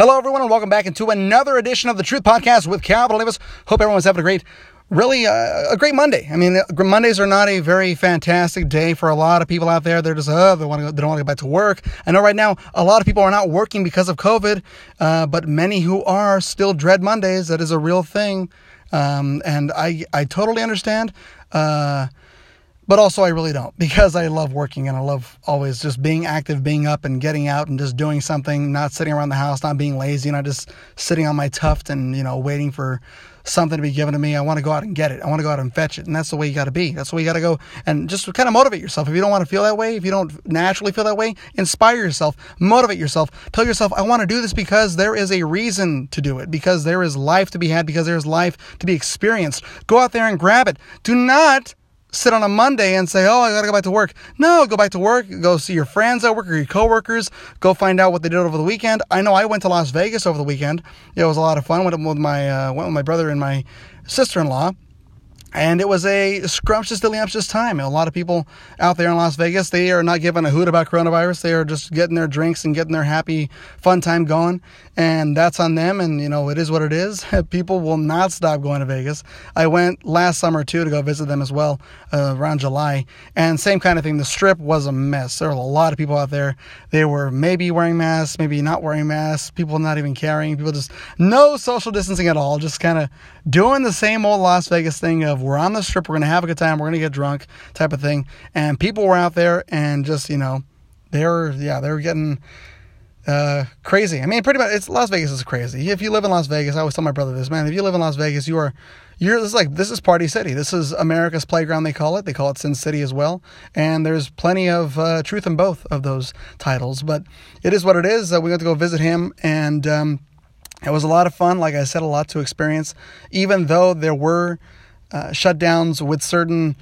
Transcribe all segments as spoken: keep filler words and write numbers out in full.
Hello, everyone, and welcome back into another edition of the Truth Podcast with Calvin Olivas. Hope everyone's having a great, really, uh, a great Monday. I mean, Mondays are not a very fantastic day for a lot of people out there. They're just, oh, they, want to go, they don't want to go back to work. I know right now a lot of people are not working because of COVID, uh, but many who are still dread Mondays. That is a real thing, um, and I, I totally understand. Uh But also I really don't, because I love working and I love always just being active, being up and getting out and just doing something, not sitting around the house, not being lazy, and not just sitting on my tuft and, you know, waiting for something to be given to me. I want to go out and get it. I want to go out and fetch it. And that's the way you got to be. That's the way you got to go and just kind of motivate yourself. If you don't want to feel that way, if you don't naturally feel that way, inspire yourself, motivate yourself, tell yourself, I want to do this because there is a reason to do it, because there is life to be had, because there is life to be experienced. Go out there and grab it. Do not sit on a Monday and say, oh, I got to go back to work. No, go back to work. Go see your friends at work or your coworkers. Go find out what they did over the weekend. I know I went to Las Vegas over the weekend. It was a lot of fun. Went with my, uh, went with my brother and my sister-in-law. And it was a scrumptious, delumptious time. A lot of people out there in Las Vegas, they are not giving a hoot about coronavirus. They are just getting their drinks and getting their happy, fun time going. And that's on them. And, you know, it is what it is. People will not stop going to Vegas. I went last summer, too, to go visit them as well, uh, around July. And same kind of thing. The Strip was a mess. There were a lot of people out there. They were maybe wearing masks, maybe not wearing masks. People not even carrying. People just no social distancing at all. Just kind of doing the same old Las Vegas thing of, we're on the Strip, we're going to have a good time, we're going to get drunk type of thing. And people were out there and just, you know, they were, yeah, they were getting uh, crazy. I mean, pretty much, it's Las Vegas is crazy. If you live in Las Vegas, I always tell my brother this, man, if you live in Las Vegas, you are, you're, this is like, this is Party City. This is America's playground, they call it. They call it Sin City as well. And there's plenty of uh, truth in both of those titles. But it is what it is. Uh, we got to go visit him, and um, it was a lot of fun. Like I said, a lot to experience, even though there were Uh, shutdowns with certain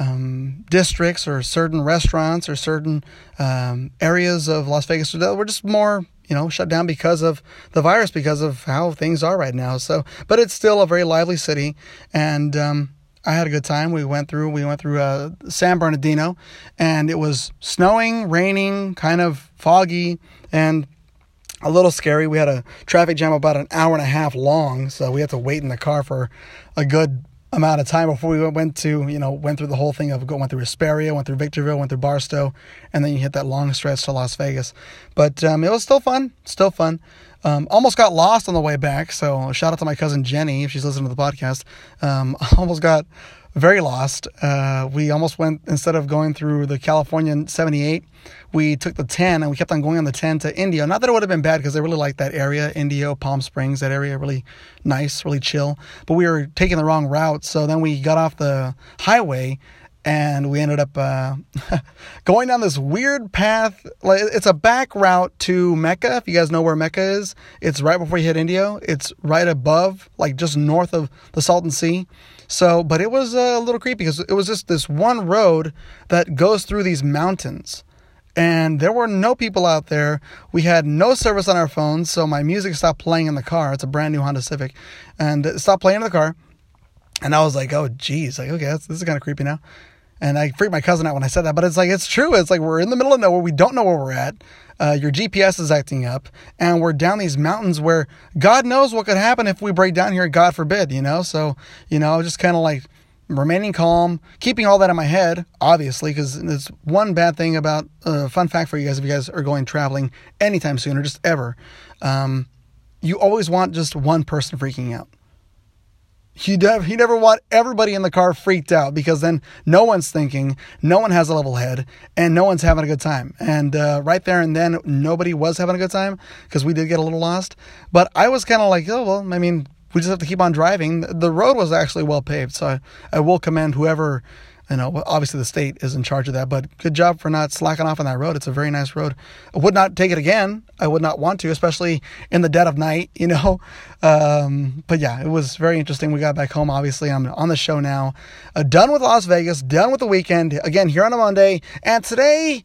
um, districts or certain restaurants or certain um, areas of Las Vegas. We're just more, you know, shut down because of the virus, because of how things are right now. So, but it's still a very lively city, and um, I had a good time. We went through, we went through uh, San Bernardino, and it was snowing, raining, kind of foggy, and a little scary. We had a traffic jam about an hour and a half long, so we had to wait in the car for a good amount of time before we went to, you know, went through the whole thing of, went through Hesperia, went through Victorville, went through Barstow, and then you hit that long stretch to Las Vegas. But um, it was still fun, still fun. Um, almost got lost on the way back, so shout out to my cousin Jenny, if she's listening to the podcast. Um, almost got very lost. Uh, we almost went, instead of going through the California seventy-eight, we took the ten, and we kept on going on the ten to Indio. Not that it would have been bad, because I really liked that area, Indio, Palm Springs, that area, really nice, really chill. But we were taking the wrong route, so then we got off the highway, and we ended up uh, going down this weird path. Like, it's a back route to Mecca. If you guys know where Mecca is, it's right before you hit Indio. It's right above, like just north of the Salton Sea. So, but it was a little creepy because it was just this one road that goes through these mountains. And there were no people out there. We had no service on our phones, so my music stopped playing in the car. It's a brand new Honda Civic. And it stopped playing in the car. And I was like, oh, geez. Like, okay, that's, this is kind of creepy now. And I freaked my cousin out when I said that, but it's like, it's true. It's like, we're in the middle of nowhere. We don't know where we're at. Uh, your G P S is acting up, and we're down these mountains where God knows what could happen if we break down here, God forbid, you know? So, you know, just kind of like remaining calm, keeping all that in my head, obviously, because it's one bad thing about, uh, fun fact for you guys, if you guys are going traveling anytime soon or just ever, um, you always want just one person freaking out. You never, you never want everybody in the car freaked out, because then no one's thinking, no one has a level head, and no one's having a good time. And uh, right there and then, nobody was having a good time, because we did get a little lost. But I was kind of like, oh, well, I mean, we just have to keep on driving. The road was actually well paved, so I, I will commend whoever, you know, obviously the state is in charge of that, but good job for not slacking off on that road. It's a very nice road. I would not take it again. I would not want to, especially in the dead of night, you know. Um, but yeah, it was very interesting. We got back home, obviously. I'm on the show now. Uh, done with Las Vegas, done with the weekend, again, here on a Monday. And today,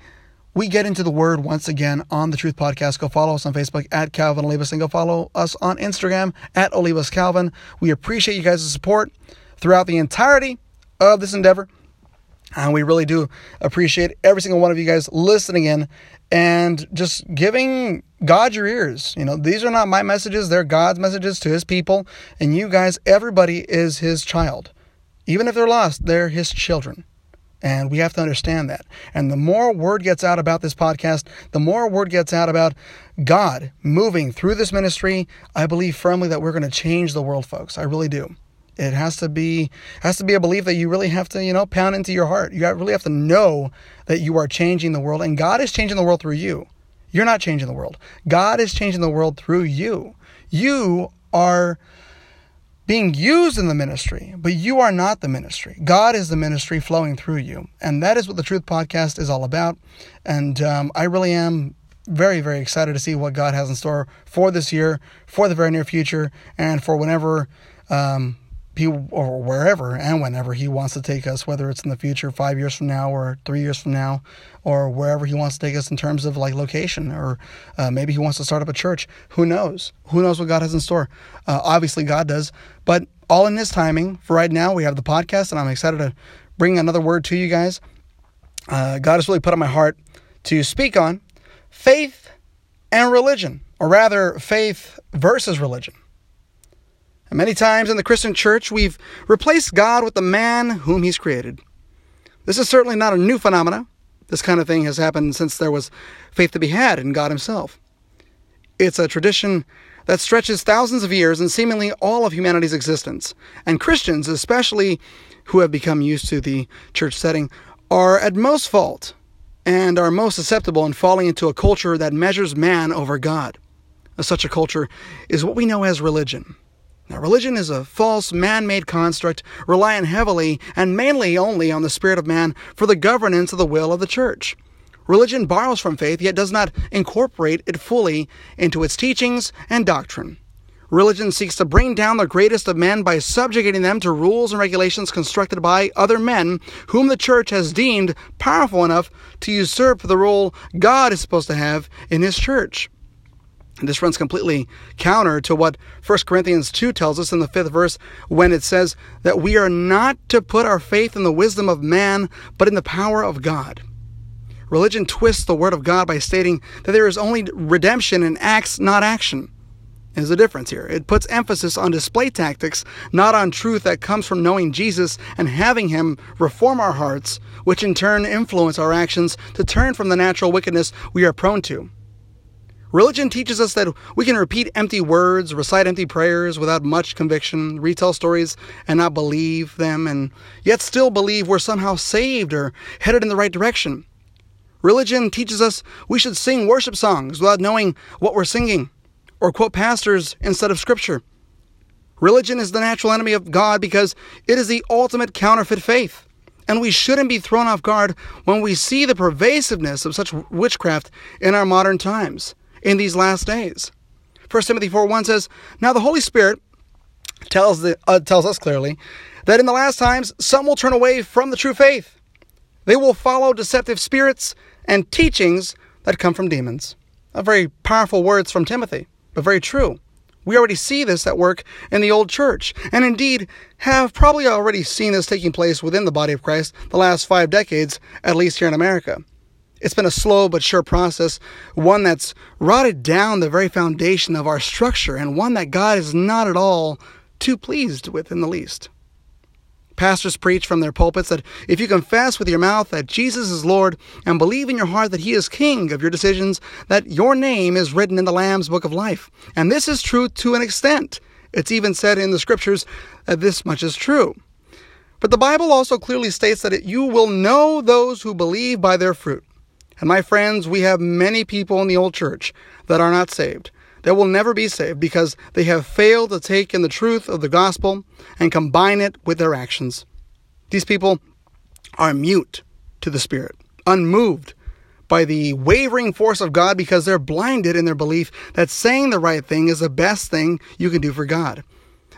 we get into the Word once again on the Truth Podcast. Go follow us on Facebook at Calvin Olivas, and go follow us on Instagram at Olivas Calvin. We appreciate you guys' support throughout the entirety of this endeavor. And we really do appreciate every single one of you guys listening in and just giving guard your ears. You know, these are not my messages. They're God's messages to his people. And you guys, everybody is his child. Even if they're lost, they're his children. And we have to understand that. And the more word gets out about this podcast, the more word gets out about God moving through this ministry, I believe firmly that we're going to change the world, folks. I really do. It has to be has to be a belief that you really have to, you know, pound into your heart. You really have to know that you are changing the world, and God is changing the world through you. You're not changing the world. God is changing the world through you. You are being used in the ministry, but you are not the ministry. God is the ministry flowing through you, and that is what the Truth Podcast is all about. And um, I really am very, very excited to see what God has in store for this year, for the very near future, and for whenever um, he, or wherever and whenever he wants to take us, whether it's in the future, five years from now, or three years from now, or wherever he wants to take us in terms of like location, or uh, maybe he wants to start up a church. Who knows? Who knows what God has in store? Uh, obviously God does, but all in his timing. For right now, we have the podcast, and I'm excited to bring another word to you guys. Uh, God has really put on my heart to speak on faith and religion, or rather faith versus religion. Many times in the Christian church, we've replaced God with the man whom he's created. This is certainly not a new phenomenon. This kind of thing has happened since there was faith to be had in God himself. It's a tradition that stretches thousands of years and seemingly all of humanity's existence. And Christians, especially who have become used to the church setting, are at most fault and are most susceptible in falling into a culture that measures man over God. Such a culture is what we know as religion. Now, religion is a false man-made construct relying heavily and mainly only on the spirit of man for the governance of the will of the church. Religion borrows from faith, yet does not incorporate it fully into its teachings and doctrine. Religion seeks to bring down the greatest of men by subjugating them to rules and regulations constructed by other men whom the church has deemed powerful enough to usurp the role God is supposed to have in his church. This runs completely counter to what First Corinthians two tells us in the fifth verse when it says that we are not to put our faith in the wisdom of man, but in the power of God. Religion twists the word of God by stating that there is only redemption in acts, not action. There's a difference here. It puts emphasis on display tactics, not on truth that comes from knowing Jesus and having him reform our hearts, which in turn influence our actions to turn from the natural wickedness we are prone to. Religion teaches us that we can repeat empty words, recite empty prayers without much conviction, retell stories and not believe them, and yet still believe we're somehow saved or headed in the right direction. Religion teaches us we should sing worship songs without knowing what we're singing, or quote pastors instead of scripture. Religion is the natural enemy of God because it is the ultimate counterfeit faith. And we shouldn't be thrown off guard when we see the pervasiveness of such witchcraft in our modern times. In these last days, First Timothy four one says, "Now the Holy Spirit tells the uh, tells us clearly that in the last times some will turn away from the true faith. They will follow deceptive spirits and teachings that come from demons." A very powerful words from Timothy, but very true. We already see this at work in the old church, and indeed have probably already seen this taking place within the body of Christ the last five decades, at least here in America. It's been a slow but sure process, one that's rotted down the very foundation of our structure, and one that God is not at all too pleased with in the least. Pastors preach from their pulpits that if you confess with your mouth that Jesus is Lord and believe in your heart that he is King of your decisions, that your name is written in the Lamb's Book of Life. And this is true to an extent. It's even said in the scriptures that this much is true. But the Bible also clearly states that you will know those who believe by their fruit. And my friends, we have many people in the old church that are not saved, that will never be saved because they have failed to take in the truth of the gospel and combine it with their actions. These people are mute to the Spirit, unmoved by the wavering force of God because they're blinded in their belief that saying the right thing is the best thing you can do for God.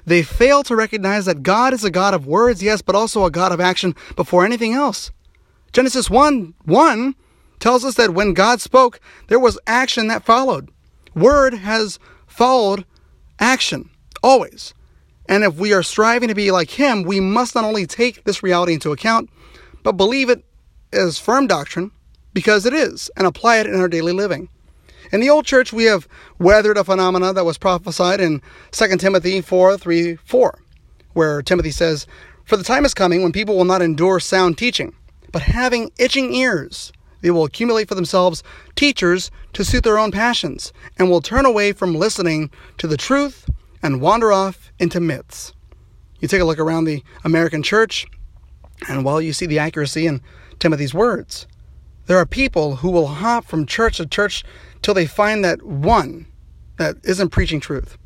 They fail to recognize that God is a God of words, yes, but also a God of action before anything else. Genesis one one tells us that when God spoke, there was action that followed. Word has followed action, always. And if we are striving to be like him, we must not only take this reality into account, but believe it as firm doctrine, because it is, and apply it in our daily living. In the old church, we have weathered a phenomena that was prophesied in Second Timothy four, three, four, where Timothy says, "For the time is coming when people will not endure sound teaching, but having itching ears, they will accumulate for themselves teachers to suit their own passions, and will turn away from listening to the truth and wander off into myths." You take a look around the American church, and while you see the accuracy in Timothy's words, there are people who will hop from church to church till they find that one that isn't preaching truth,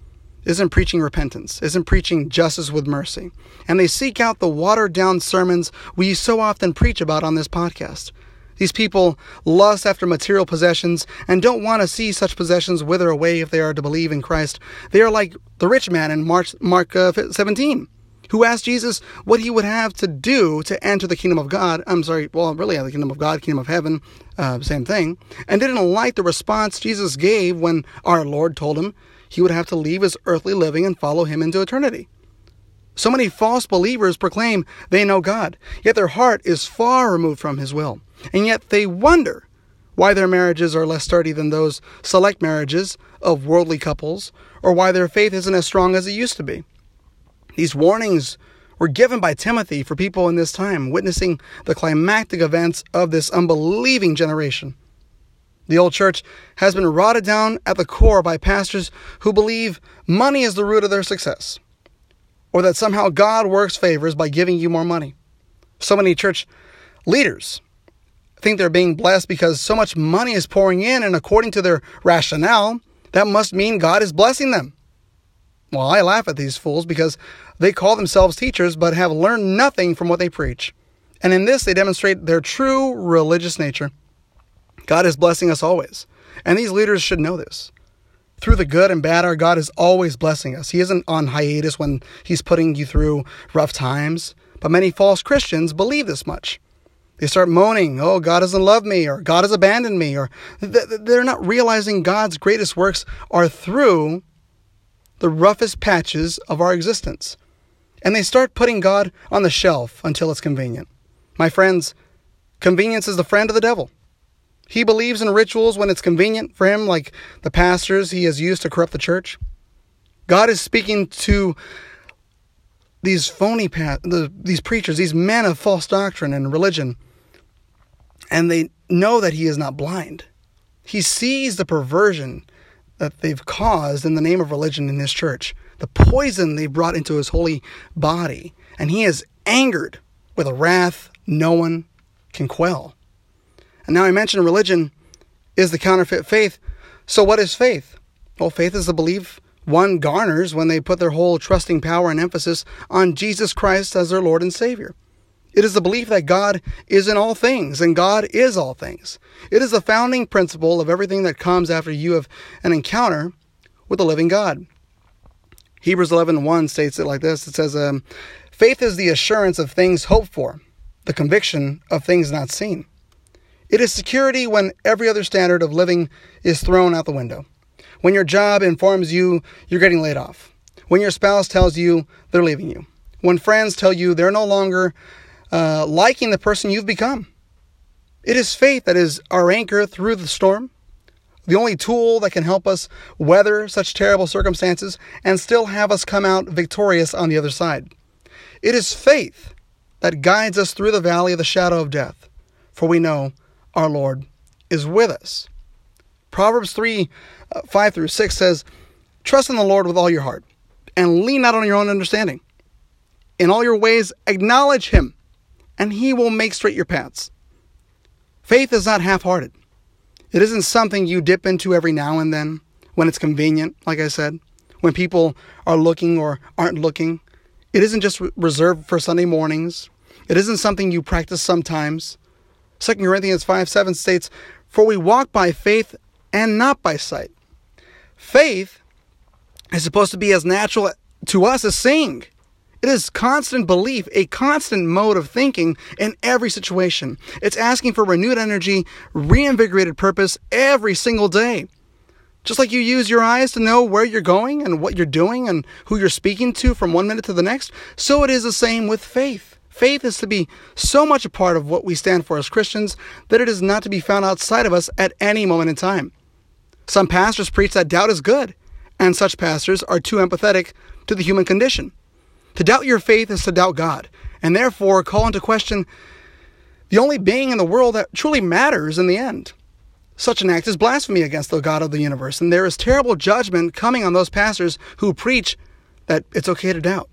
isn't preaching repentance, isn't preaching justice with mercy. And they seek out the watered-down sermons we so often preach about on this podcast. These people lust after material possessions and don't want to see such possessions wither away if they are to believe in Christ. They are like the rich man in Mark, Mark uh, seventeen, who asked Jesus what he would have to do to enter the kingdom of God. I'm sorry, well, really, the kingdom of God, kingdom of heaven, uh, same thing. And didn't like the response Jesus gave when our Lord told him he would have to leave his earthly living and follow him into eternity. So many false believers proclaim they know God, yet their heart is far removed from his will. And yet they wonder why their marriages are less sturdy than those select marriages of worldly couples, or why their faith isn't as strong as it used to be. These warnings were given by Timothy for people in this time, witnessing the climactic events of this unbelieving generation. The old church has been rotted down at the core by pastors who believe money is the root of their success, or that somehow God works favors by giving you more money. So many church leaders think they're being blessed because so much money is pouring in, and according to their rationale, that must mean God is blessing them. Well, I laugh at these fools because they call themselves teachers but have learned nothing from what they preach. And in this, they demonstrate their true religious nature. God is blessing us always, and these leaders should know this. Through the good and bad, our God is always blessing us. He isn't on hiatus when he's putting you through rough times, but many false Christians believe this much. They start moaning, "Oh, God doesn't love me," or "God has abandoned me," or th- they're not realizing God's greatest works are through the roughest patches of our existence. And they start putting God on the shelf until it's convenient. My friends, convenience is the friend of the devil. He believes in rituals when it's convenient for him, like the pastors he has used to corrupt the church. God is speaking to these phony, pa- the, these preachers, these men of false doctrine and religion, and they know that he is not blind. He sees the perversion that they've caused in the name of religion in his church, the poison they brought into his holy body, and he is angered with a wrath no one can quell. And now I mentioned religion is the counterfeit faith. So what is faith? Well, faith is the belief one garners when they put their whole trusting power and emphasis on Jesus Christ as their Lord and Savior. It is the belief that God is in all things and God is all things. It is the founding principle of everything that comes after you have an encounter with the living God. Hebrews eleven one states it like this. It says, um, faith is the assurance of things hoped for, the conviction of things not seen. It is security when every other standard of living is thrown out the window. When your job informs you you're getting laid off. When your spouse tells you they're leaving you. When friends tell you they're no longer uh, liking the person you've become. It is faith that is our anchor through the storm, the only tool that can help us weather such terrible circumstances and still have us come out victorious on the other side. It is faith that guides us through the valley of the shadow of death, for we know our Lord is with us. Proverbs three, five through six says, "Trust in the Lord with all your heart, and lean not on your own understanding. In all your ways acknowledge him, and he will make straight your paths." Faith is not half-hearted. It isn't something you dip into every now and then, when it's convenient, like I said, when people are looking or aren't looking. It isn't just reserved for Sunday mornings. It isn't something you practice sometimes. Second Corinthians five seven states, "For we walk by faith and not by sight." Faith is supposed to be as natural to us as seeing. It is constant belief, a constant mode of thinking in every situation. It's asking for renewed energy, reinvigorated purpose every single day. Just like you use your eyes to know where you're going and what you're doing and who you're speaking to from one minute to the next, so it is the same with faith. Faith is to be so much a part of what we stand for as Christians that it is not to be found outside of us at any moment in time. Some pastors preach that doubt is good, and such pastors are too empathetic to the human condition. To doubt your faith is to doubt God, and therefore call into question the only being in the world that truly matters in the end. Such an act is blasphemy against the God of the universe, and there is terrible judgment coming on those pastors who preach that it's okay to doubt.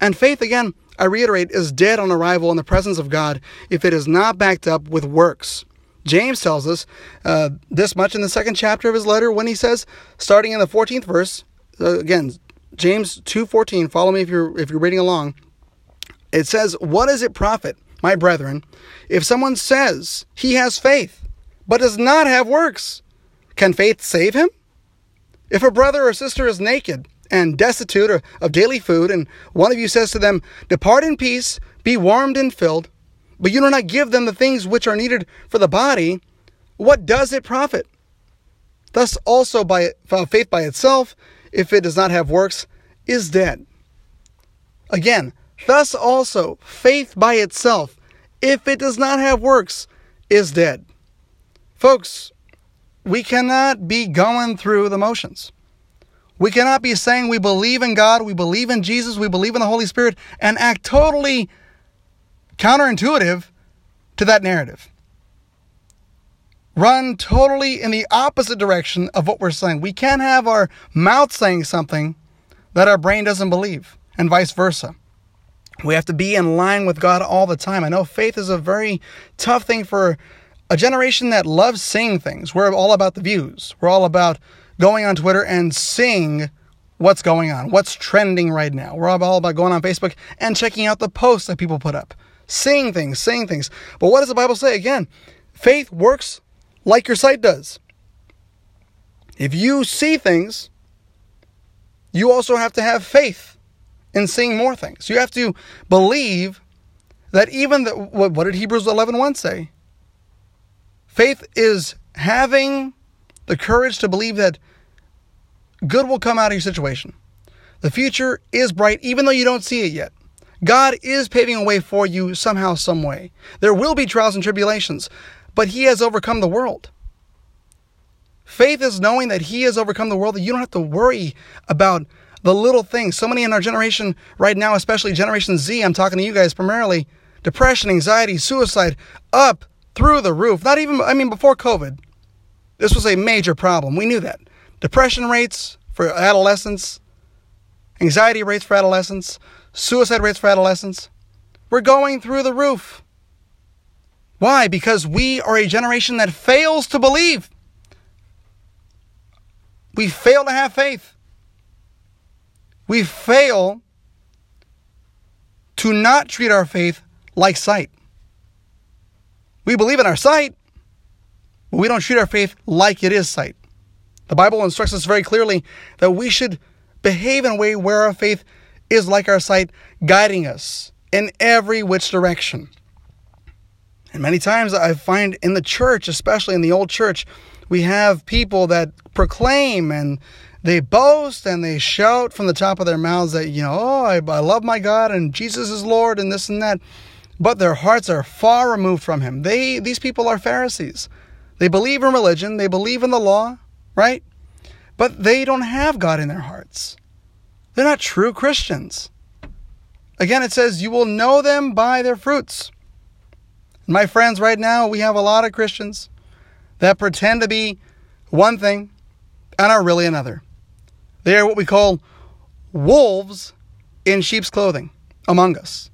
And faith, again, I reiterate, is dead on arrival in the presence of God if it is not backed up with works. James tells us uh, this much in the second chapter of his letter when he says, starting in the fourteenth verse, uh, again, James two fourteen, follow me if you're if you're reading along. It says, "What does it profit, my brethren, if someone says he has faith, but does not have works? Can faith save him? If a brother or sister is naked and destitute of daily food, and one of you says to them, 'Depart in peace, be warmed and filled,' but you do not give them the things which are needed for the body, what does it profit? Thus also by faith by itself, if it does not have works, is dead." Again, thus also faith by itself, if it does not have works, is dead. Folks, we cannot be going through the motions. We cannot be saying we believe in God, we believe in Jesus, we believe in the Holy Spirit, and act totally counterintuitive to that narrative. Run totally in the opposite direction of what we're saying. We can't have our mouth saying something that our brain doesn't believe, and vice versa. We have to be in line with God all the time. I know faith is a very tough thing for a generation that loves seeing things. We're all about the views. We're all about going on Twitter and seeing what's going on, what's trending right now. We're all about going on Facebook and checking out the posts that people put up. Seeing things, seeing things. But what does the Bible say? Again, faith works like your sight does. If you see things, you also have to have faith in seeing more things. You have to believe that even the, what did Hebrews eleven one say? Faith is having the courage to believe that good will come out of your situation. The future is bright, even though you don't see it yet. God is paving a way for you somehow, some way. There will be trials and tribulations, but He has overcome the world. Faith is knowing that He has overcome the world, that you don't have to worry about the little things. So many in our generation right now, especially Generation Z, I'm talking to you guys primarily, depression, anxiety, suicide, up through the roof. Not even, I mean, before COVID, this was a major problem. We knew that. Depression rates for adolescents, anxiety rates for adolescents, suicide rates for adolescents. We're going through the roof. Why? Because we are a generation that fails to believe. We fail to have faith. We fail to not treat our faith like sight. We believe in our sight, but we don't treat our faith like it is sight. The Bible instructs us very clearly that we should behave in a way where our faith is like our sight, guiding us in every which direction. And many times I find in the church, especially in the old church, we have people that proclaim and they boast and they shout from the top of their mouths that, you know, oh, I, I love my God and Jesus is Lord and this and that. But their hearts are far removed from Him. They, these people are Pharisees. They believe in religion. They believe in the law, right? But they don't have God in their hearts. They're not true Christians. Again, it says, you will know them by their fruits. And my friends, right now, we have a lot of Christians that pretend to be one thing and are really another. They are what we call wolves in sheep's clothing among us.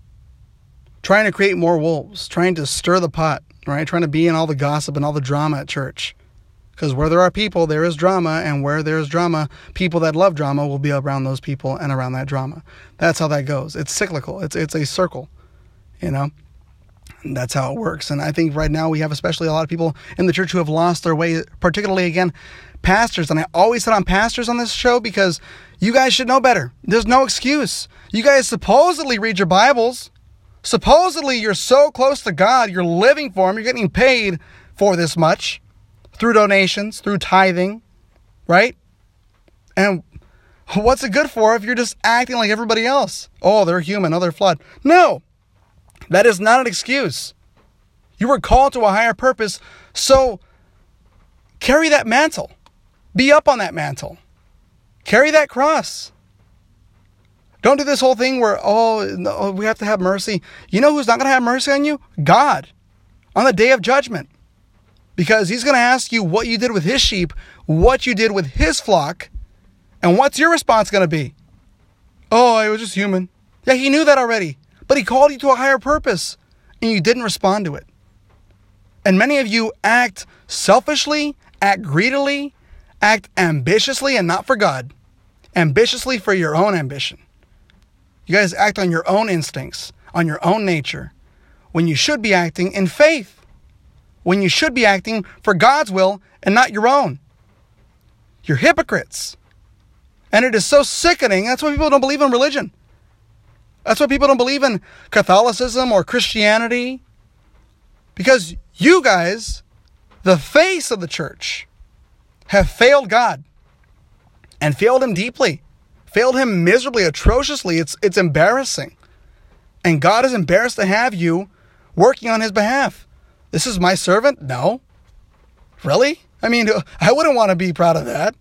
Trying to create more wolves, trying to stir the pot, right? Trying to be in all the gossip and all the drama at church. Because where there are people, there is drama, and where there is drama, people that love drama will be around those people and around that drama. That's how that goes. It's cyclical. It's it's a circle, you know? And that's how it works. And I think right now we have especially a lot of people in the church who have lost their way, particularly, again, pastors. And I always hit on pastors on this show because you guys should know better. There's no excuse. You guys supposedly read your Bibles. Supposedly, you're so close to God, you're living for Him, you're getting paid for this much through donations, through tithing, right? And what's it good for if you're just acting like everybody else? Oh, they're human, oh, they're flawed. No, that is not an excuse. You were called to a higher purpose, so carry that mantle. Be up on that mantle. Carry that cross. Don't do this whole thing where, oh, no, we have to have mercy. You know who's not going to have mercy on you? God, on the day of judgment. Because he's going to ask you what you did with his sheep, what you did with his flock, and what's your response going to be? Oh, I was just human. Yeah, he knew that already. But he called you to a higher purpose, and you didn't respond to it. And many of you act selfishly, act greedily, act ambitiously, and not for God. Ambitiously for your own ambition. You guys act on your own instincts, on your own nature, when you should be acting in faith, when you should be acting for God's will and not your own. You're hypocrites. And it is so sickening. That's why people don't believe in religion. That's why people don't believe in Catholicism or Christianity. Because you guys, the face of the church, have failed God and failed him deeply, failed him miserably, atrociously. It's, it's embarrassing. And God is embarrassed to have you working on his behalf. This is my servant? No. Really? I mean, I wouldn't want to be proud of that.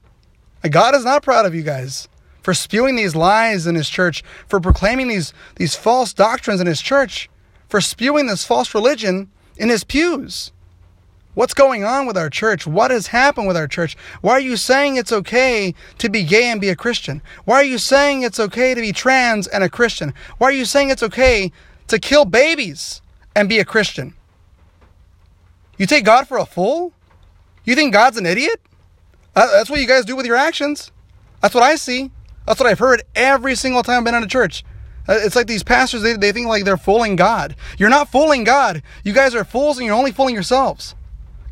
God is not proud of you guys for spewing these lies in his church, for proclaiming these, these false doctrines in his church, for spewing this false religion in his pews. What's going on with our church? What has happened with our church? Why are you saying it's okay to be gay and be a Christian? Why are you saying it's okay to be trans and a Christian? Why are you saying it's okay to kill babies and be a Christian? You take God for a fool? You think God's an idiot? That's what you guys do with your actions. That's what I see. That's what I've heard every single time I've been in a church. It's like these pastors, they, they think like they're fooling God. You're not fooling God. You guys are fools and you're only fooling yourselves.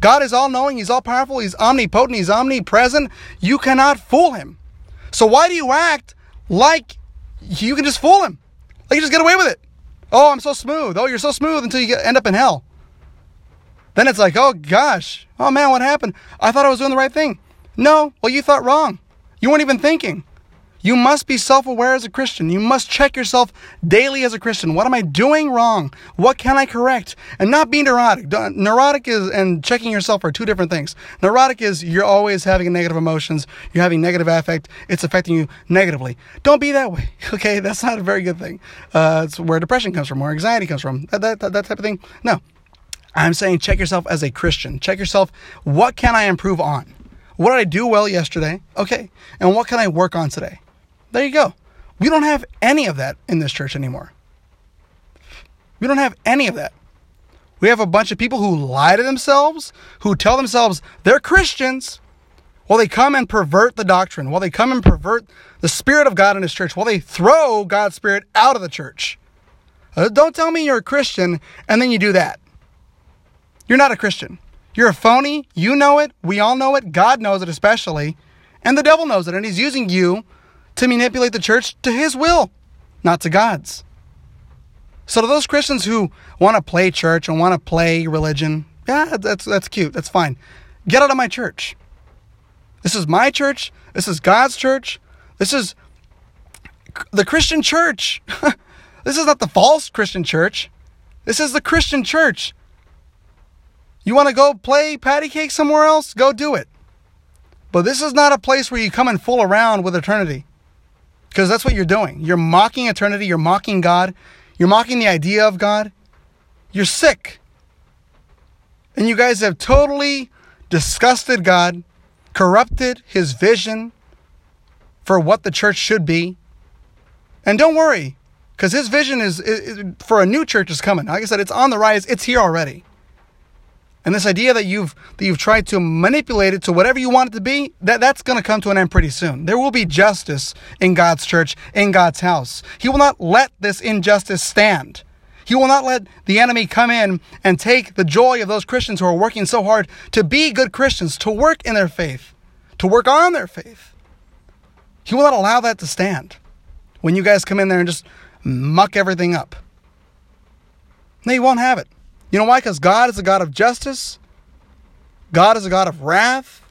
God is all-knowing. He's all-powerful. He's omnipotent. He's omnipresent. You cannot fool him. So why do you act like you can just fool him? Like you just get away with it. Oh, I'm so smooth. Oh, you're so smooth until you get, end up in hell. Then it's like, oh, gosh. Oh, man, what happened? I thought I was doing the right thing. No, well, you thought wrong. You weren't even thinking. You must be self-aware as a Christian. You must check yourself daily as a Christian. What am I doing wrong? What can I correct? And not be neurotic. Neurotic is and checking yourself are two different things. Neurotic is you're always having negative emotions. You're having negative affect. It's affecting you negatively. Don't be that way. Okay, that's not a very good thing. Uh, it's where depression comes from, where anxiety comes from, that, that, that type of thing. No, I'm saying check yourself as a Christian. Check yourself. What can I improve on? What did I do well yesterday? Okay. And what can I work on today? There you go. We don't have any of that in this church anymore. We don't have any of that. We have a bunch of people who lie to themselves, who tell themselves they're Christians, while they come and pervert the doctrine, while they come and pervert the Spirit of God in His church, while they throw God's Spirit out of the church. Don't tell me you're a Christian and then you do that. You're not a Christian. You're a phony. You know it. We all know it. God knows it especially. And the devil knows it. And he's using you to manipulate the church to his will, not to God's. So to those Christians who want to play church and want to play religion, yeah, that's that's cute. That's fine. Get out of my church. This is my church. This is God's church. This is the Christian church. This is not the false Christian church. This is the Christian church. You want to go play patty cake somewhere else? Go do it. But this is not a place where you come and fool around with eternity. Because that's what you're doing. You're mocking eternity. You're mocking God. You're mocking the idea of God. You're sick. And you guys have totally disgusted God, corrupted his vision for what the church should be. And don't worry, because his vision is, is, is for a new church is coming. Like I said, it's on the rise. It's here already. And this idea that you've that you've tried to manipulate it to whatever you want it to be, that, that's going to come to an end pretty soon. There will be justice in God's church, in God's house. He will not let this injustice stand. He will not let the enemy come in and take the joy of those Christians who are working so hard to be good Christians, to work in their faith, to work on their faith. He will not allow that to stand when you guys come in there and just muck everything up. No, he won't have it. You know why? Because God is a God of justice, God is a God of wrath,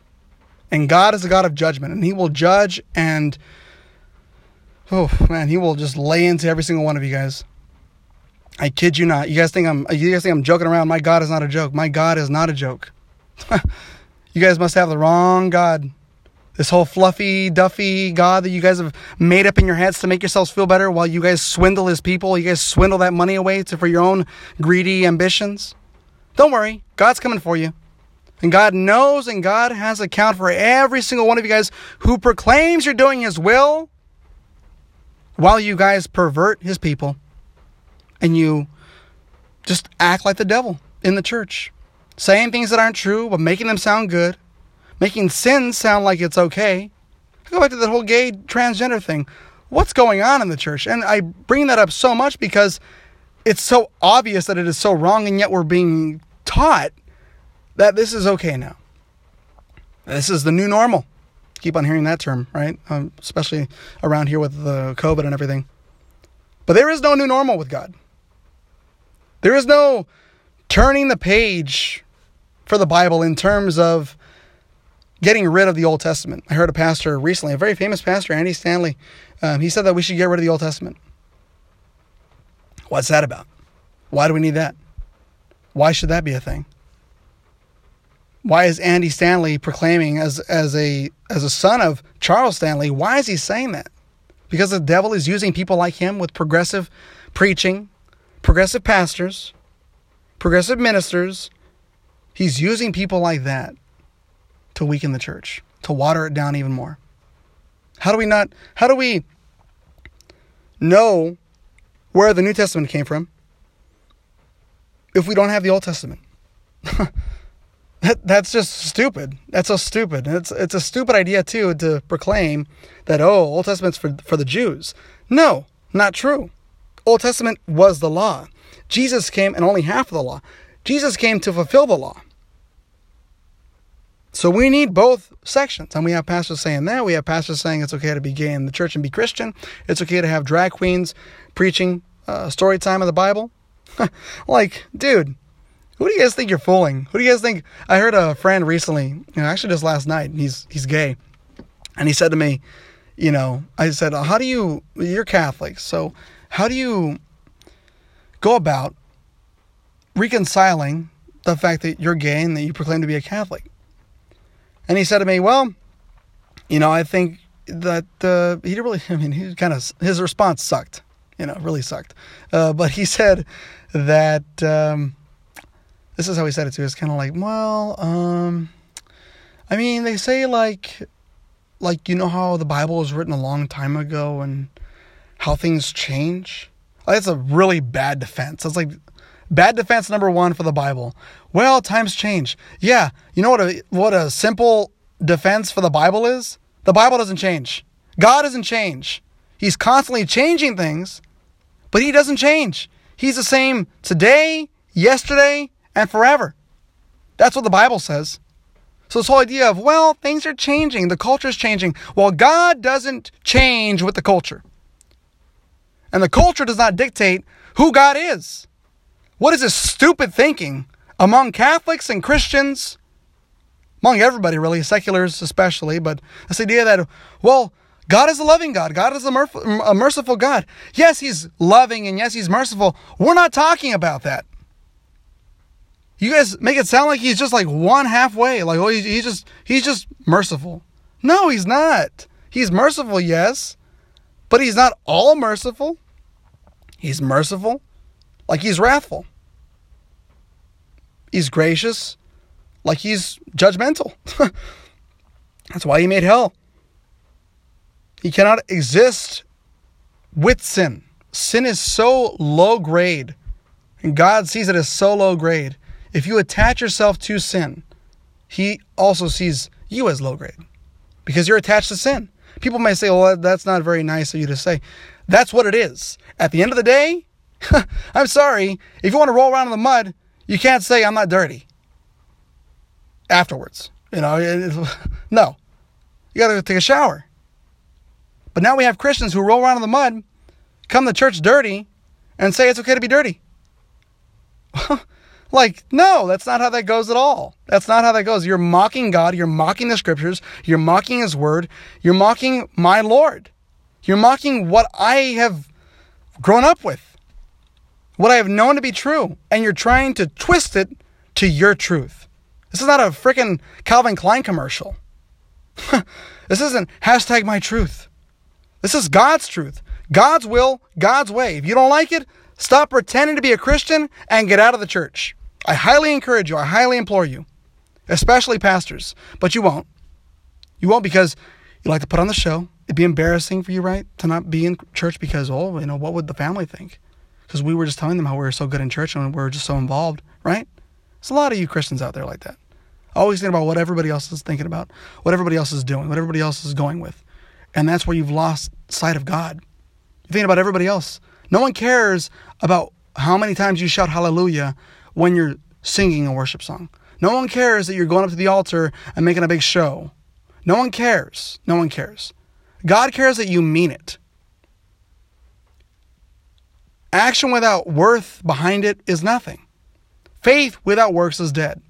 and God is a God of judgment. And he will judge and, oh man, he will just lay into every single one of you guys. I kid you not. You guys think I'm, you guys think I'm joking around. My God is not a joke. My God is not a joke. You guys must have the wrong God. This whole fluffy, duffy God that you guys have made up in your heads to make yourselves feel better while you guys swindle his people. You guys swindle that money away to, for your own greedy ambitions. Don't worry. God's coming for you. And God knows and God has an account for every single one of you guys who proclaims you're doing his will while you guys pervert his people. And you just act like the devil in the church. Saying things that aren't true, but making them sound good. Making sin sound like it's okay. I go back to the whole gay transgender thing. What's going on in the church? And I bring that up so much because it's so obvious that it is so wrong, and yet we're being taught that this is okay now. This is the new normal. Keep on hearing that term, right? Um, especially around here with the COVID and everything. But there is no new normal with God. There is no turning the page for the Bible in terms of getting rid of the Old Testament. I heard a pastor recently, a very famous pastor, Andy Stanley. Um, he said that we should get rid of the Old Testament. What's that about? Why do we need that? Why should that be a thing? Why is Andy Stanley proclaiming as as a as a son of Charles Stanley? Why is he saying that? Because the devil is using people like him with progressive preaching, progressive pastors, progressive ministers. He's using people like that to weaken the church, to water it down even more. How do we not, how do we know where the New Testament came from if we don't have the Old Testament? that, that's just stupid. That's so stupid. And it's, it's a stupid idea too, to proclaim that, oh, Old Testament's for, for the Jews. No, not true. Old Testament was the law. Jesus came, and only half of the law. Jesus came to fulfill the law. So we need both sections. And we have pastors saying that. We have pastors saying it's okay to be gay in the church and be Christian. It's okay to have drag queens preaching uh, story time of the Bible. Like, dude, who do you guys think you're fooling? Who do you guys think? I heard a friend recently, you know, actually just last night, and he's, he's gay. And he said to me, you know, I said, how do you, you're Catholic, so how do you go about reconciling the fact that you're gay and that you proclaim to be a Catholic? And he said to me, well, you know, I think that uh, he really, I mean, he kind of, his response sucked, you know, really sucked. Uh, but he said that, um, this is how he said it too. It's kind of like, well, um, I mean, they say like, like, you know how the Bible was written a long time ago and how things change. Like, that's a really bad defense. That's like bad defense number one for the Bible. Well, times change. Yeah, you know what a what a simple defense for the Bible is? The Bible doesn't change. God doesn't change. He's constantly changing things, but he doesn't change. He's the same today, yesterday, and forever. That's what the Bible says. So this whole idea of, well, things are changing, the culture's changing. Well, God doesn't change with the culture. And the culture does not dictate who God is. What is this stupid thinking among Catholics and Christians, among everybody really, seculars especially, but this idea that, well, God is a loving God. God is a, mer- a merciful God. Yes, he's loving and yes, he's merciful. We're not talking about that. You guys make it sound like he's just like one halfway, like, oh, he's he just he's just merciful. No, he's not. He's merciful, yes, but he's not all merciful. He's merciful. Like he's wrathful. He's gracious. Like he's judgmental. That's why he made hell. He cannot exist with sin. Sin is so low grade. And God sees it as so low grade. If you attach yourself to sin, he also sees you as low grade. Because you're attached to sin. People may say, well, that's not very nice of you to say. That's what it is. At the end of the day, I'm sorry, if you want to roll around in the mud, you can't say I'm not dirty afterwards. You know, it, it, no, you got to take a shower. But now we have Christians who roll around in the mud, come to church dirty, and say it's okay to be dirty. Like, no, that's not how that goes at all. That's not how that goes. You're mocking God. You're mocking the scriptures. You're mocking his word. You're mocking my Lord. You're mocking what I have grown up with. What I have known to be true, and you're trying to twist it to your truth. This is not a freaking Calvin Klein commercial. This isn't hashtag my truth. This is God's truth, God's will, God's way. If you don't like it, stop pretending to be a Christian and get out of the church. I highly encourage you. I highly implore you, especially pastors. But you won't. You won't because you like to put on the show. It'd be embarrassing for you, right, to not be in church because, oh, you know, what would the family think? Because we were just telling them how we were so good in church and we were just so involved, right? There's a lot of you Christians out there like that. Always thinking about what everybody else is thinking about, what everybody else is doing, what everybody else is going with. And that's where you've lost sight of God. You're thinking about everybody else. No one cares about how many times you shout hallelujah when you're singing a worship song. No one cares that you're going up to the altar and making a big show. No one cares. No one cares. God cares that you mean it. Action without worth behind it is nothing. Faith without works is dead.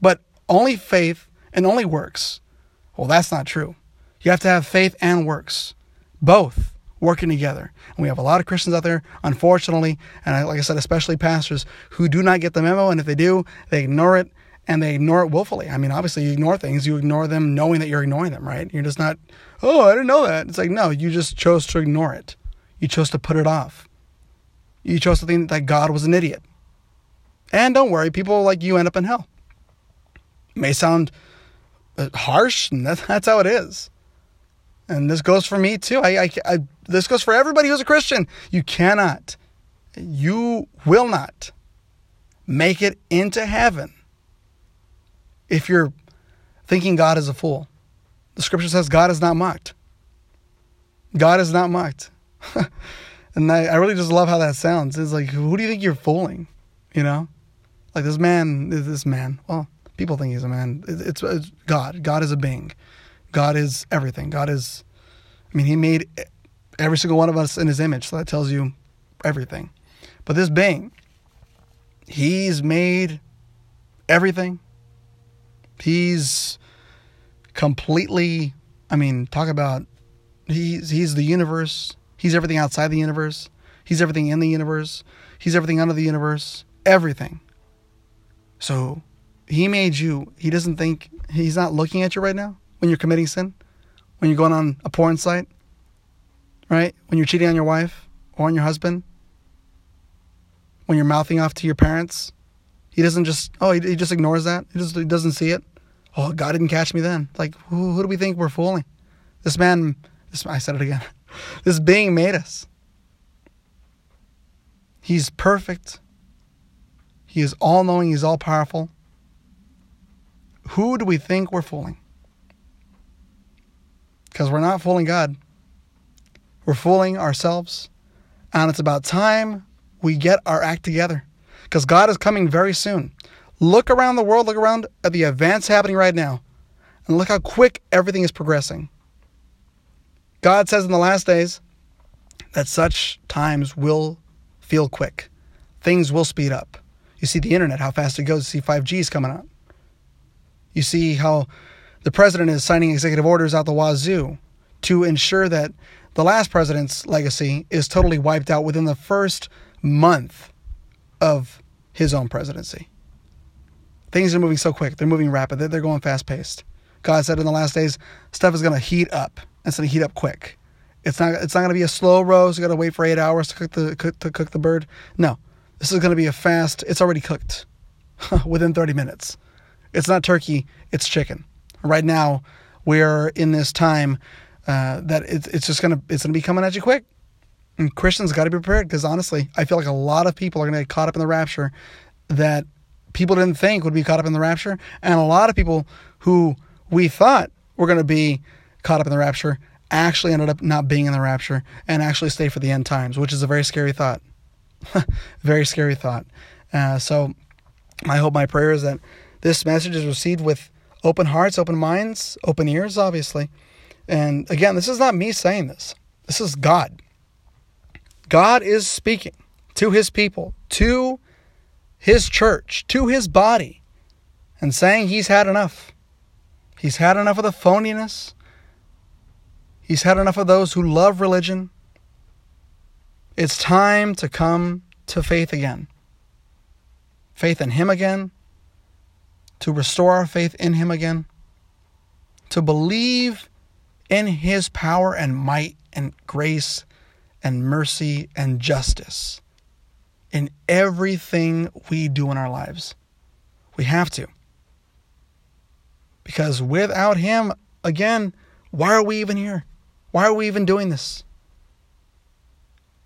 But only faith and only works. Well, that's not true. You have to have faith and works, both working together. And we have a lot of Christians out there, unfortunately, and I, like I said, especially pastors, who do not get the memo, and if they do, they ignore it, and they ignore it willfully. I mean, obviously, you ignore things. You ignore them knowing that you're ignoring them, right? You're just not, oh, I didn't know that. It's like, no, you just chose to ignore it. You chose to put it off. You chose to think that God was an idiot. And don't worry, people like you end up in hell. It may sound harsh, and that, that's how it is. And this goes for me too. I, I, I, this goes for everybody who's a Christian. You cannot, you will not make it into heaven if you're thinking God is a fool. The scripture says God is not mocked. God is not mocked. And I, I really just love how that sounds. It's like, who do you think you're fooling? You know, like this man, this man, well, people think he's a man. It, it's, it's God. God is a being. God is everything. God is, I mean, he made every single one of us in his image. So that tells you everything. But this being, he's made everything. He's completely, I mean, talk about, he's, he's the universe. He's everything outside the universe. He's everything in the universe. He's everything under the universe. Everything. So he made you. He doesn't think, he's not looking at you right now. When you're committing sin, when you're going on a porn site, right? When you're cheating on your wife or on your husband, when you're mouthing off to your parents, he doesn't just, oh, he, he just ignores that. He just he doesn't see it. Oh, God didn't catch me then. Like, who, who do we think we're fooling? This man, this, I said it again, this being made us. He's perfect. He is all-knowing. He's all-powerful. Who do we think we're fooling? Because we're not fooling God. We're fooling ourselves. And it's about time we get our act together. Because God is coming very soon. Look around the world. Look around at the events happening right now. And look how quick everything is progressing. God says in the last days that such times will feel quick. Things will speed up. You see the internet, how fast it goes. You see five G is coming out. You see how the president is signing executive orders out the wazoo to ensure that the last president's legacy is totally wiped out within the first month of his own presidency. Things are moving so quick. They're moving rapid. They're going fast-paced. God said in the last days, stuff is going to heat up. It's going to heat up quick. It's not It's not going to be a slow roast. You've got to wait for eight hours to cook the, cook, to cook the bird. No. This is going to be a fast. It's already cooked within thirty minutes. It's not turkey. It's chicken. Right now, we're in this time uh, that it's, it's just gonna it's gonna be coming at you quick, and Christians got to be prepared because honestly, I feel like a lot of people are gonna get caught up in the rapture that people didn't think would be caught up in the rapture, and a lot of people who we thought were gonna be caught up in the rapture actually ended up not being in the rapture and actually stayed for the end times, which is a very scary thought, very scary thought. Uh, so, my hope, my prayer is that this message is received with open hearts, open minds, open ears, obviously. And again, this is not me saying this. This is God. God is speaking to his people, to his church, to his body, and saying he's had enough. He's had enough of the phoniness. He's had enough of those who love religion. It's time to come to faith again. Faith in him again. To restore our faith in him again. to believe in his power and might and grace and mercy and justice in everything we do in our lives. We have to. Because without him, again, why are we even here? Why are we even doing this?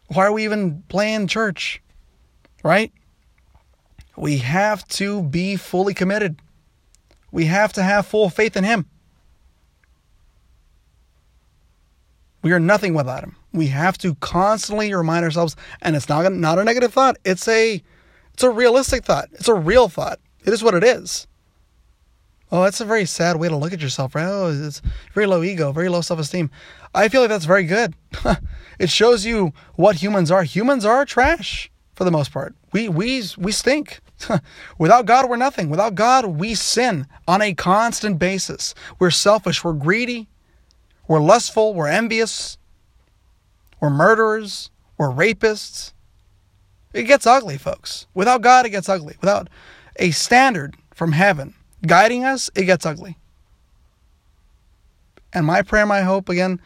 Why are we even playing church? Right? We have to be fully committed. We have to have full faith in him. We are nothing without him. We have to constantly remind ourselves, and it's not, not a negative thought. It's a, it's a realistic thought. It's a real thought. It is what it is. Oh, that's a very sad way to look at yourself, right? Oh, it's very low ego, very low self-esteem. I feel like that's very good. It shows you what humans are. Humans are trash for the most part. We we we stink. Without God, we're nothing. Without God, we sin on a constant basis. We're selfish. We're greedy. We're lustful. We're envious. We're murderers. We're rapists. It gets ugly, folks. Without God, it gets ugly. Without a standard from heaven guiding us, it gets ugly. And my prayer, my hope, again,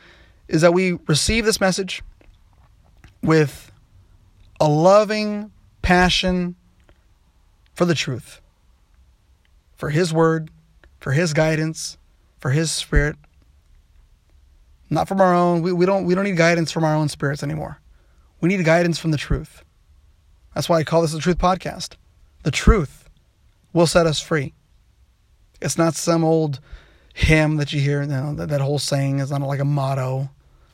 is that we receive this message with a loving passion for the truth, for his word, for his guidance, for his spirit. Not from our own. We, we don't we don't need guidance from our own spirits anymore. We need guidance from the truth. That's why I call this the Truth Podcast. The truth will set us free. It's not some old hymn that you hear. You know, that, that whole saying is not like a motto.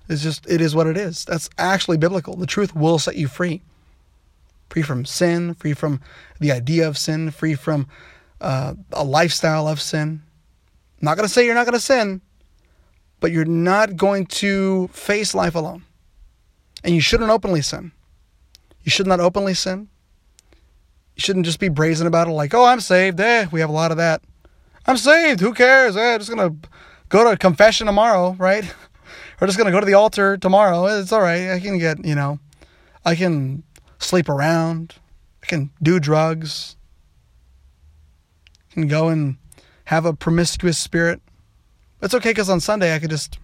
It's just, it is what it is. That's actually biblical. The truth will set you free. Free from sin, free from the idea of sin, free from uh, a lifestyle of sin. I'm not going to say you're not going to sin, but you're not going to face life alone. And you shouldn't openly sin. You should not openly sin. You shouldn't just be brazen about it like, oh, I'm saved. Eh, we have a lot of that. I'm saved. Who cares? Eh, I'm just going to go to confession tomorrow, right? Or just going to go to the altar tomorrow. It's all right. I can get, you know, I can sleep around. I can do drugs. I can go and have a promiscuous spirit. It's okay because on Sunday I could just,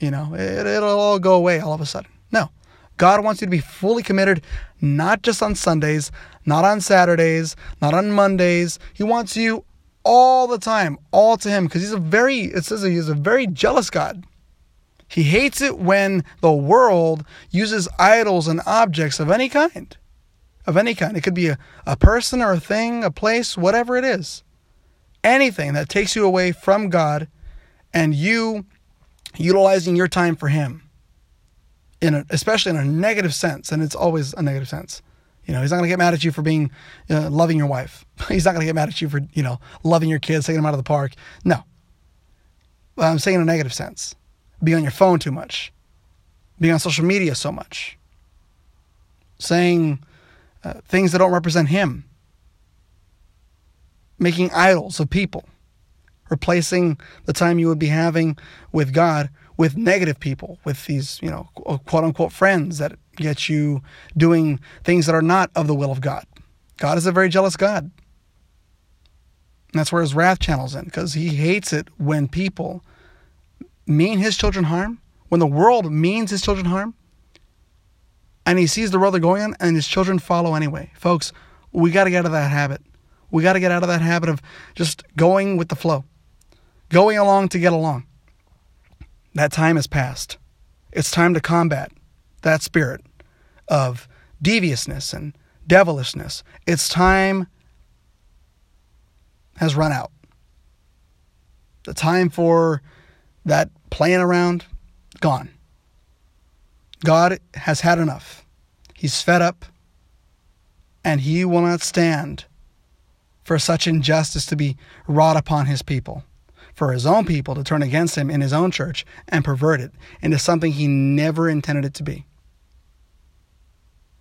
you know, it, it'll all go away all of a sudden. No. God wants you to be fully committed, not just on Sundays, not on Saturdays, not on Mondays. He wants you all the time, all to him, because he's a very, it says he's a very jealous God. He hates it when the world uses idols and objects of any kind. Of any kind. It could be a, a person or a thing, a place, whatever it is. Anything that takes you away from God and you utilizing your time for him, in a, especially in a negative sense, and it's always a negative sense. You know, he's not going to get mad at you for being uh, loving your wife. He's not going to get mad at you for, you know, loving your kids, taking them out of the park. No. Well, I'm saying in a negative sense. Being on your phone too much. Being on social media so much. Saying uh, things that don't represent him. Making idols of people. Replacing the time you would be having with God with negative people, with these, you know, quote-unquote friends that get you doing things that are not of the will of God. God is a very jealous God. And that's where his wrath channels in, because he hates it when people mean his children harm, when the world means his children harm, and he sees the road they're going on, and his children follow anyway. Folks, we got to get out of that habit. We got to get out of that habit of just going with the flow. Going along to get along. That time has passed. It's time to combat that spirit of deviousness and devilishness. Its time has run out. The time for that playing around, gone. God has had enough. He's fed up, and he will not stand for such injustice to be wrought upon his people, for his own people to turn against him in his own church and pervert it into something he never intended it to be.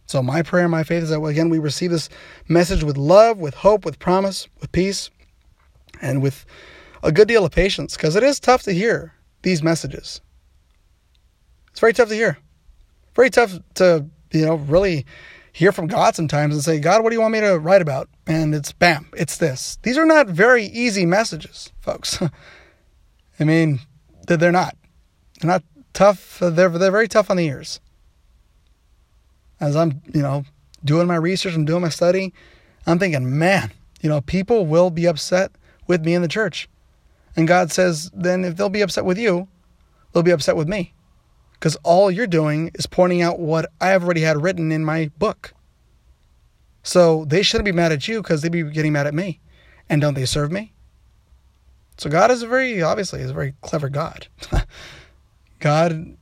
So my prayer and my faith is that, again, we receive this message with love, with hope, with promise, with peace, and with a good deal of patience, because it is tough to hear these messages. It's very tough to hear. Very tough to, you know, really hear from God sometimes and say, God, what do you want me to write about? And it's bam, it's this. These are not very easy messages, folks. I mean, they're not. They're not tough. They're they're very tough on the ears. As I'm, you know, doing my research and doing my study, I'm thinking, man, you know, people will be upset with me in the church. And God says, then if they'll be upset with you, they'll be upset with me. Because all you're doing is pointing out what I've already had written in my book. So they shouldn't be mad at you because they'd be getting mad at me. And don't they serve me? So God is a very, obviously, is a very clever God. God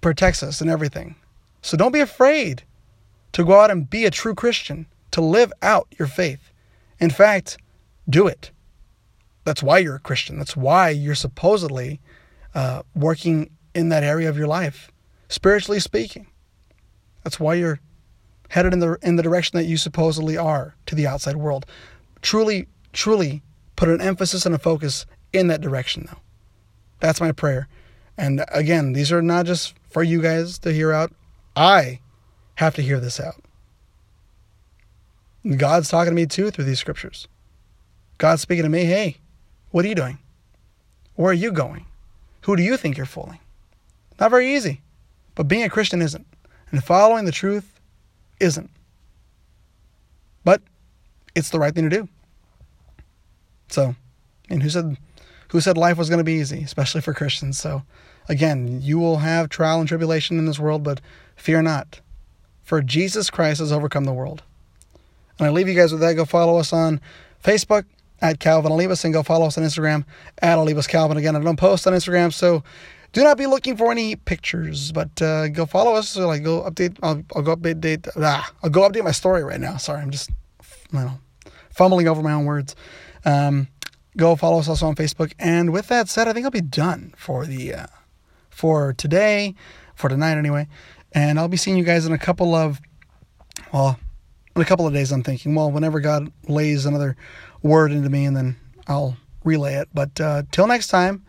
protects us in everything. So don't be afraid to go out and be a true Christian, to live out your faith. In fact, do it. That's why you're a Christian. That's why you're supposedly uh, working in that area of your life, spiritually speaking. That's why you're headed in the in the direction that you supposedly are to the outside world. Truly, truly put an emphasis and a focus in that direction, though. That's my prayer. And again, these are not just for you guys to hear out. I have to hear this out. God's talking to me too through these scriptures. God's speaking to me, hey, what are you doing? Where are you going? Who do you think you're fooling? Not very easy, but being a Christian isn't. And following the truth isn't. But it's the right thing to do. So, and who said who said life was going to be easy, especially for Christians? So, again, you will have trial and tribulation in this world, but fear not, for Jesus Christ has overcome the world. And I leave you guys with that. Go follow us on Facebook at Calvin Olivas, and go follow us on Instagram at Olivas Calvin. Again, I don't post on Instagram, so do not be looking for any pictures. But uh, go follow us. So like go update. I'll, I'll go update. Ah, I'll go update my story right now. Sorry, I'm just you know, fumbling over my own words. Um, go follow us also on Facebook. And with that said, I think I'll be done for the uh, for today, for tonight anyway. And I'll be seeing you guys in a couple of well. In a couple of days, I'm thinking, well, whenever God lays another word into me, and then I'll relay it. But uh, till next time,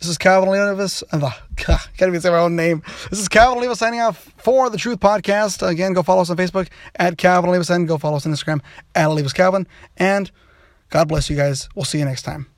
this is Calvin Olivas. Uh, I can't even say my own name. This is Calvin Olivas signing off for the Truth Podcast. Again, go follow us on Facebook at Calvin Olivas, and go follow us on Instagram at Olivas Calvin. And God bless you guys. We'll see you next time.